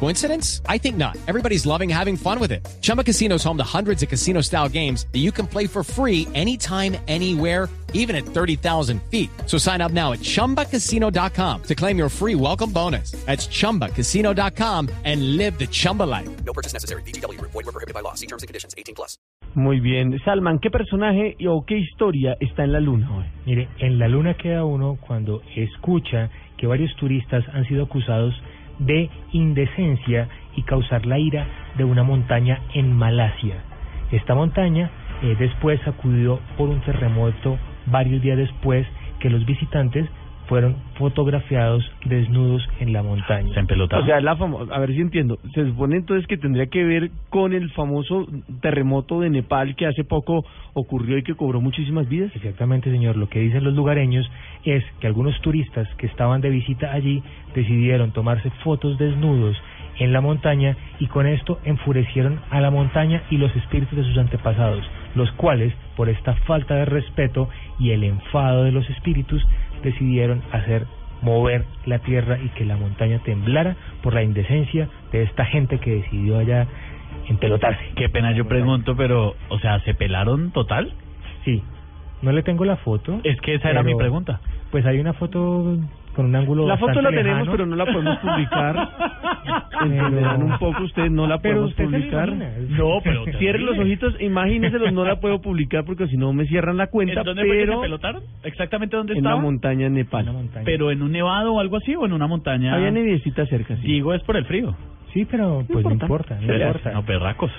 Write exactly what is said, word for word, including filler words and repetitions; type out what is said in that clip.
Coincidence? I think not. Everybody's loving having fun with it. Chumba Casino's home to hundreds of casino-style games that you can play for free anytime, anywhere, even at thirty thousand feet. So sign up now at chumba casino dot com to claim your free welcome bonus. That's chumba casino dot com and live the Chumba life. No purchase necessary. V G W Group. Void where prohibited by law. See terms and conditions. eighteen plus. Muy bien. Salman, ¿qué personaje o qué historia está en la luna hoy? Mire, en la luna queda uno cuando escucha que varios turistas han sido acusados de indecencia y causar la ira de una montaña en Malasia. Esta montaña eh, después sacudió por un terremoto varios días después que los visitantes fueron fotografiados desnudos en la montaña. O sea, la famo- a ver si entiendo. Se supone entonces que tendría que ver con el famoso terremoto de Nepal que hace poco ocurrió y que cobró muchísimas vidas. Exactamente, señor. Lo que dicen los lugareños es que algunos turistas que estaban de visita allí decidieron tomarse fotos desnudos en la montaña y con esto enfurecieron a la montaña y los espíritus de sus antepasados, los cuales, por esta falta de respeto y el enfado de los espíritus, decidieron hacer mover la tierra y que la montaña temblara por la indecencia de esta gente que decidió allá empelotarse. Qué pena, yo pregunto, pero, o sea, ¿se pelaron total? Sí, no le tengo la foto. Es que esa era mi pregunta. Pues hay una foto con un ángulo la bastante foto la lejano. Tenemos, pero no la podemos publicar. Entenderán un poco ustedes, no la podemos pero usted publicar. No, pero cierren los ojitos, imagínenselos, no la puedo publicar porque si no me cierran la cuenta. ¿En dónde pero fue que se pelotaron? ¿Exactamente dónde estaba? En una montaña en Nepal. Montaña. ¿Pero en un nevado o algo así o en una montaña? Había neviecita cerca, sí. Digo, es por el frío. Sí, pero pues no importa. No importa. No, perracos.